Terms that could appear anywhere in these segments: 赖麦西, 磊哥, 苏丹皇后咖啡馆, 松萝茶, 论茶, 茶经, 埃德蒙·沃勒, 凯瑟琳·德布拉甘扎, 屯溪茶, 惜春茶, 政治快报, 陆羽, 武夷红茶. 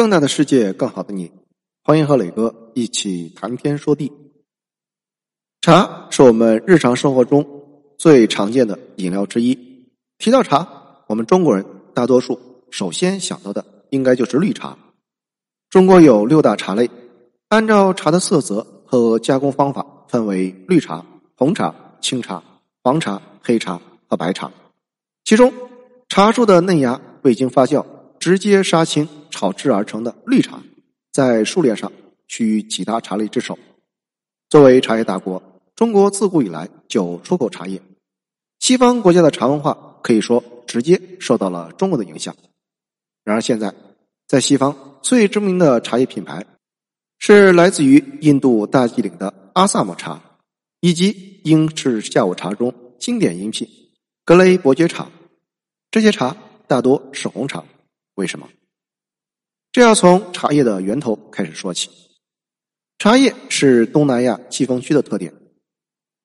更大的世界，更好的你。欢迎和磊哥一起谈天说地。茶是我们日常生活中最常见的饮料之一。提到茶，我们中国人大多数首先想到的应该就是绿茶。中国有6大茶类，按照茶的色泽和加工方法分为绿茶、红茶、青茶、黄茶、黑茶和白茶。其中，茶树的嫩芽未经发酵，直接杀青炒制而成的绿茶，在数量上居其他茶类之首。作为茶叶大国，中国自古以来就出口茶叶，西方国家的茶文化可以说直接受到了中国的影响。然而现在，在西方最知名的茶叶品牌是来自于印度大吉岭的阿萨姆茶，以及英式下午茶中经典饮品格雷伯爵茶。这些茶大多是红茶。为什么？这要从茶叶的源头开始说起。茶叶是东南亚季风区的特点。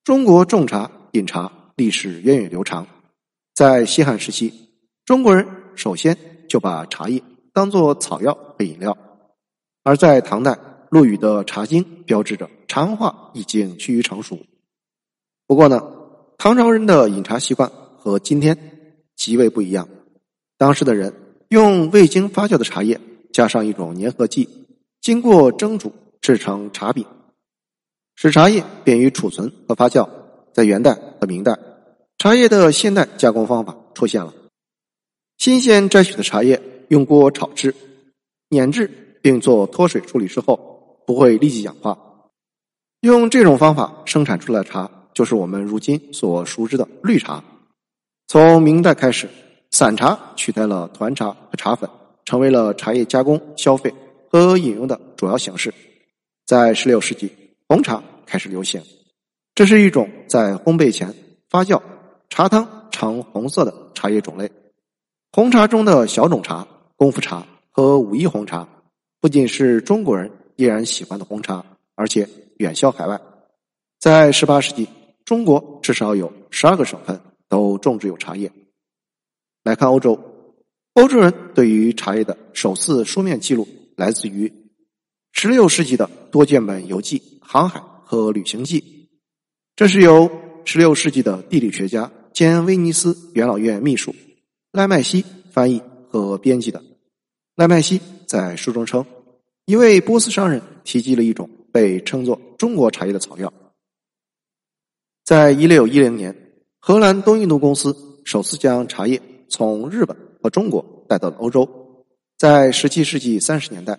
中国种茶、饮茶历史源远流长。在西汉时期，中国人首先就把茶叶当作草药和饮料。而在唐代，陆羽的《茶经》标志着茶文化已经趋于成熟。不过呢，唐朝人的饮茶习惯和今天极为不一样。当时的人用未经发酵的茶叶加上一种粘合剂，经过蒸煮制成茶饼，使茶叶便于储存和发酵。在元代和明代，茶叶的现代加工方法出现了，新鲜摘取的茶叶用锅炒制、碾制并做脱水处理之后，不会立即氧化。用这种方法生产出来的茶，就是我们如今所熟知的绿茶。从明代开始，散茶取代了团茶和茶粉，成为了茶叶加工、消费和饮用的主要形式。在16世纪，红茶开始流行，这是一种在烘焙前发酵、茶汤呈红色的茶叶种类。红茶中的小种茶、功夫茶和武夷红茶，不仅是中国人依然喜欢的红茶，而且远销海外。在18世纪，中国至少有12个省份都种植有茶叶。来看欧洲，欧洲人对于茶叶的首次书面记录来自于16世纪的多卷本游记、航海和旅行记。这是由16世纪的地理学家兼威尼斯元老院秘书赖麦西翻译和编辑的。赖麦西在书中称，一位波斯商人提及了一种被称作中国茶叶的草药。在1610年，荷兰东印度公司首次将茶叶从日本和中国带到了欧洲。在17世纪30年代，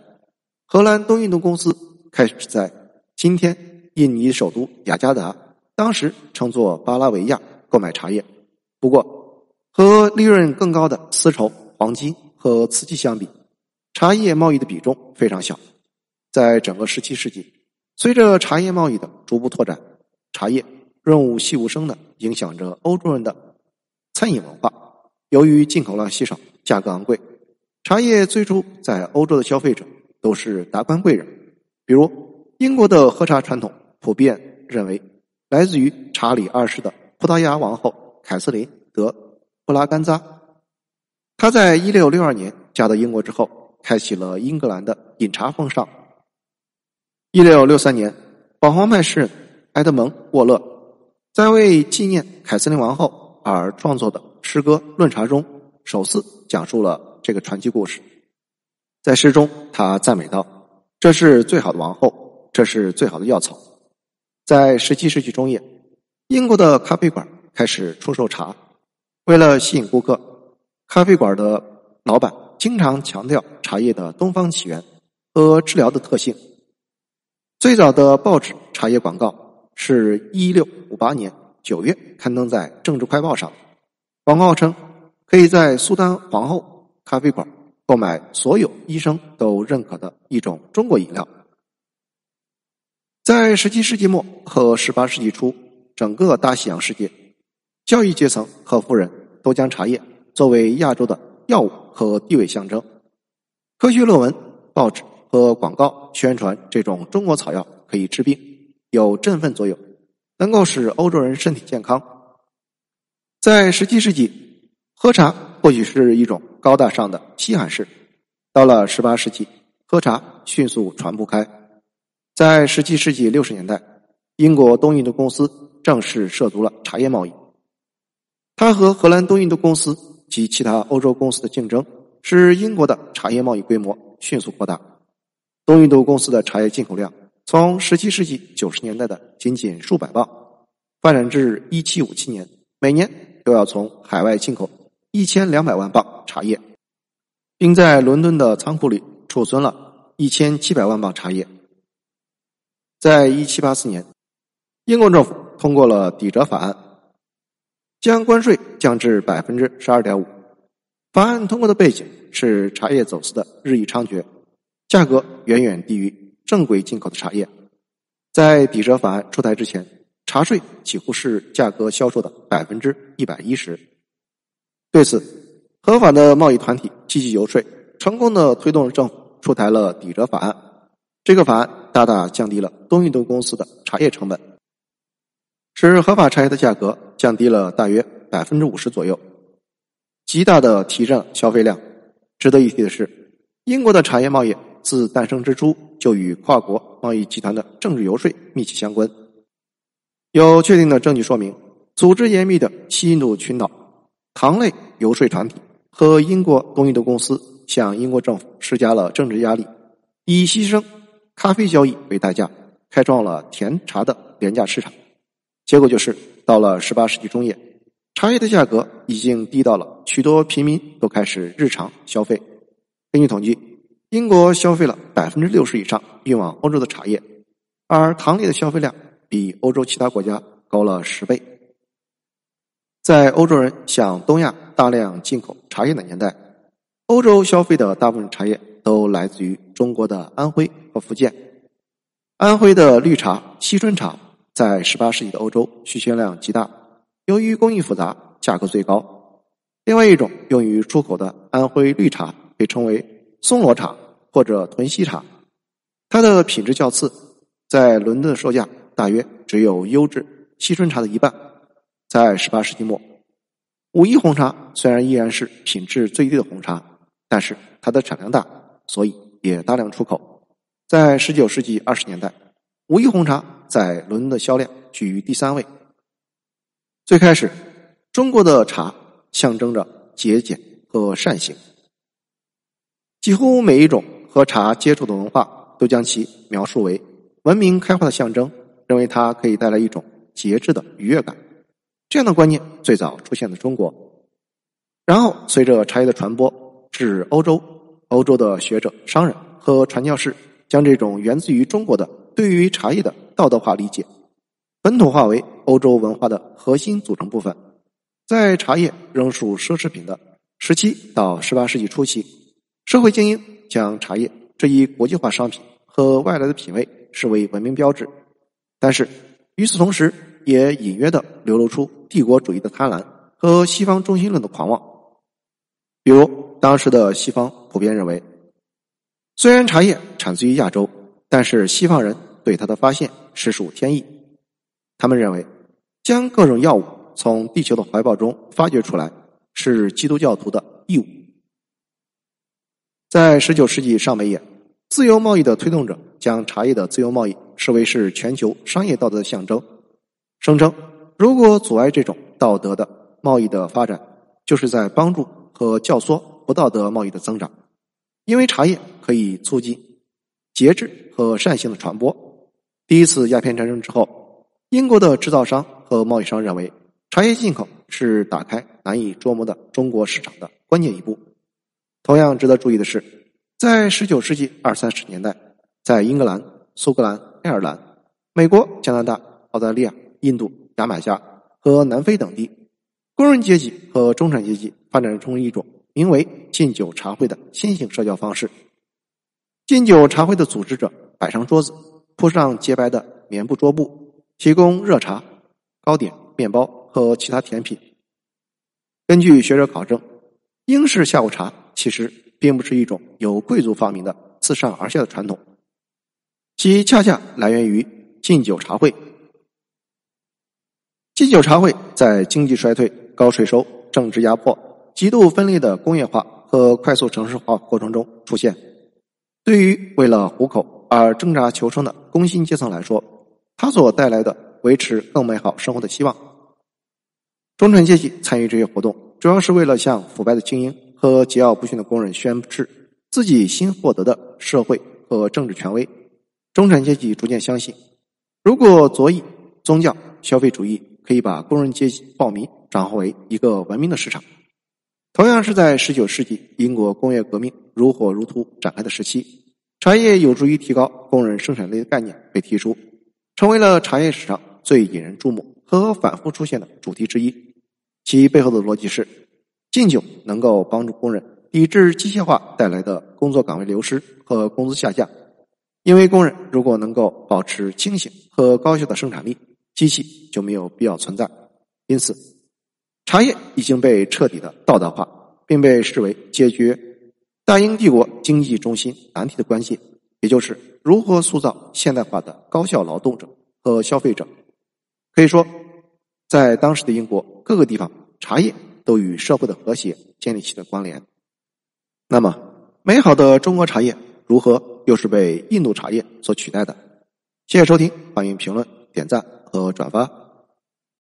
荷兰东印度公司开始在今天印尼首都雅加达，当时称作巴拉维亚，购买茶叶。不过和利润更高的丝绸、黄金和瓷器相比，茶叶贸易的比重非常小。在整个17世纪，随着茶叶贸易的逐步拓展，茶叶润物细无声地影响着欧洲人的餐饮文化。由于进口量稀少，价格昂贵，茶叶最初在欧洲的消费者都是达官贵人。比如英国的喝茶传统普遍认为来自于查理二世的葡萄牙王后凯瑟琳·德布拉甘扎。她在1662年嫁到英国之后，开启了英格兰的饮茶风尚。1663年，保皇派诗人埃德蒙·沃勒在为纪念凯瑟琳王后而创作的诗歌《论茶》中首次讲述了这个传奇故事。在诗中，他赞美道，这是最好的王后，这是最好的药草。在17世纪中叶，英国的咖啡馆开始出售茶。为了吸引顾客，咖啡馆的老板经常强调茶叶的东方起源和治疗的特性。最早的报纸茶叶广告是1658年9月刊登在《政治快报》上。广告称，可以在苏丹皇后咖啡馆购买所有医生都认可的一种中国饮料。在17世纪末和18世纪初，整个大西洋世界，教育阶层和富人都将茶叶作为亚洲的药物和地位象征。科学论文、报纸和广告宣传这种中国草药可以治病，有振奋作用，能够使欧洲人身体健康。在17世纪，喝茶或许是一种高大上的西汉式。到了18世纪，喝茶迅速传不开。在17世纪60年代，英国东印度公司正式涉足了茶叶贸易。它和荷兰东印度公司及其他欧洲公司的竞争，使英国的茶叶贸易规模迅速扩大。东印度公司的茶叶进口量从17世纪90年代的仅数百磅，发展至1757年，每年都要从海外进口1200万磅茶叶，并在伦敦的仓库里储存了1700万磅茶叶。在1784年，英国政府通过了抵折法案，将关税降至 12.5%。 法案通过的背景是茶叶走私的日益猖獗，价格远远低于正规进口的茶叶。在抵折法案出台之前，茶税几乎是价格销售的 110%。 对此，合法的贸易团体积极游说，成功的推动了政府出台了抵折法案。这个法案大大降低了东印度公司的茶叶成本，使合法茶叶的价格降低了大约 50% 左右，极大的提振消费量。值得一提的是，英国的茶叶贸易自诞生之初就与跨国贸易集团的政治游说密切相关。有确定的证据说明，组织严密的西印度群岛糖类游说团体和英国东印度公司向英国政府施加了政治压力，以牺牲咖啡交易为代价，开创了甜茶的廉价市场。结果就是到了18世纪中叶，茶叶的价格已经低到了许多平民都开始日常消费。根据统计，英国消费了 60% 以上运往欧洲的茶叶，而糖类的消费量比欧洲其他国家高了10倍。在欧洲人向东亚大量进口茶叶的年代，欧洲消费的大部分茶叶都来自于中国的安徽和福建。安徽的绿茶、惜春茶在18世纪的欧洲需求量极大，由于工艺复杂，价格最高。另外一种用于出口的安徽绿茶被称为松萝茶或者屯溪茶，它的品质较次，在伦敦的售价大约只有优质惜春茶的一半。在18世纪末，武夷红茶虽然依然是品质最低的红茶，但是它的产量大，所以也大量出口。在19世纪20年代，武夷红茶在伦敦的销量居于第三位。最开始，中国的茶象征着节俭和善行，几乎每一种和茶接触的文化都将其描述为文明开化的象征，认为它可以带来一种节制的愉悦感。这样的观念最早出现在中国，然后随着茶叶的传播至欧洲，欧洲的学者、商人和传教士将这种源自于中国的对于茶叶的道德化理解本土化为欧洲文化的核心组成部分。在茶叶仍属奢侈品的17到18世纪初期，社会精英将茶叶这一国际化商品和外来的品味视为文明标志，但是与此同时也隐约地流露出帝国主义的贪婪和西方中心论的狂妄。比如当时的西方普遍认为，虽然茶叶产自于亚洲，但是西方人对它的发现实属天意。他们认为将各种药物从地球的怀抱中发掘出来是基督教徒的义务。在19世纪上半叶，自由贸易的推动者将茶叶的自由贸易视为是全球商业道德的象征，声称如果阻碍这种道德的贸易的发展，就是在帮助和教唆不道德贸易的增长。因为茶叶可以促进节制和善行的传播。第一次鸦片战争之后，英国的制造商和贸易商认为茶叶进口是打开难以捉摸的中国市场的关键一步。同样值得注意的是，在19世纪20-30年代，在英格兰、苏格兰、爱尔兰、美国、加拿大、澳大利亚、印度、牙买加和南非等地，工人阶级和中产阶级发展出一种名为禁酒茶会的新型社交方式。禁酒茶会的组织者摆上桌子，铺上洁白的棉布桌布，提供热茶、糕点、面包和其他甜品。根据学者考证，英式下午茶其实并不是一种由贵族发明的自上而下的传统，其恰恰来源于禁酒茶会。禁酒茶会在经济衰退、高税收、政治压迫、极度分裂的工业化和快速城市化过程中出现，对于为了糊口而挣扎求生的工薪阶层来说，它所带来的维持更美好生活的希望。中产阶级参与这些活动，主要是为了向腐败的精英和桀骜不驯的工人宣示自己新获得的社会和政治权威。中产阶级逐渐相信，如果左翼、宗教、消费主义可以把工人阶级暴民转化为一个文明的市场。同样是在19世纪英国工业革命如火如荼展开的时期，茶叶有助于提高工人生产力的概念被提出，成为了茶叶史上最引人注目和反复出现的主题之一。其背后的逻辑是，禁酒能够帮助工人抵制机械化带来的工作岗位流失和工资下降，因为工人如果能够保持清醒和高效的生产力，机器就没有必要存在。因此，茶叶已经被彻底的道德化，并被视为解决大英帝国经济中心难题的关键，也就是如何塑造现代化的高效劳动者和消费者。可以说，在当时的英国各个地方，茶叶都与社会的和谐建立起了关联。那么，美好的中国茶叶如何又是被印度茶叶所取代的？谢谢收听，欢迎评论、点赞和转发。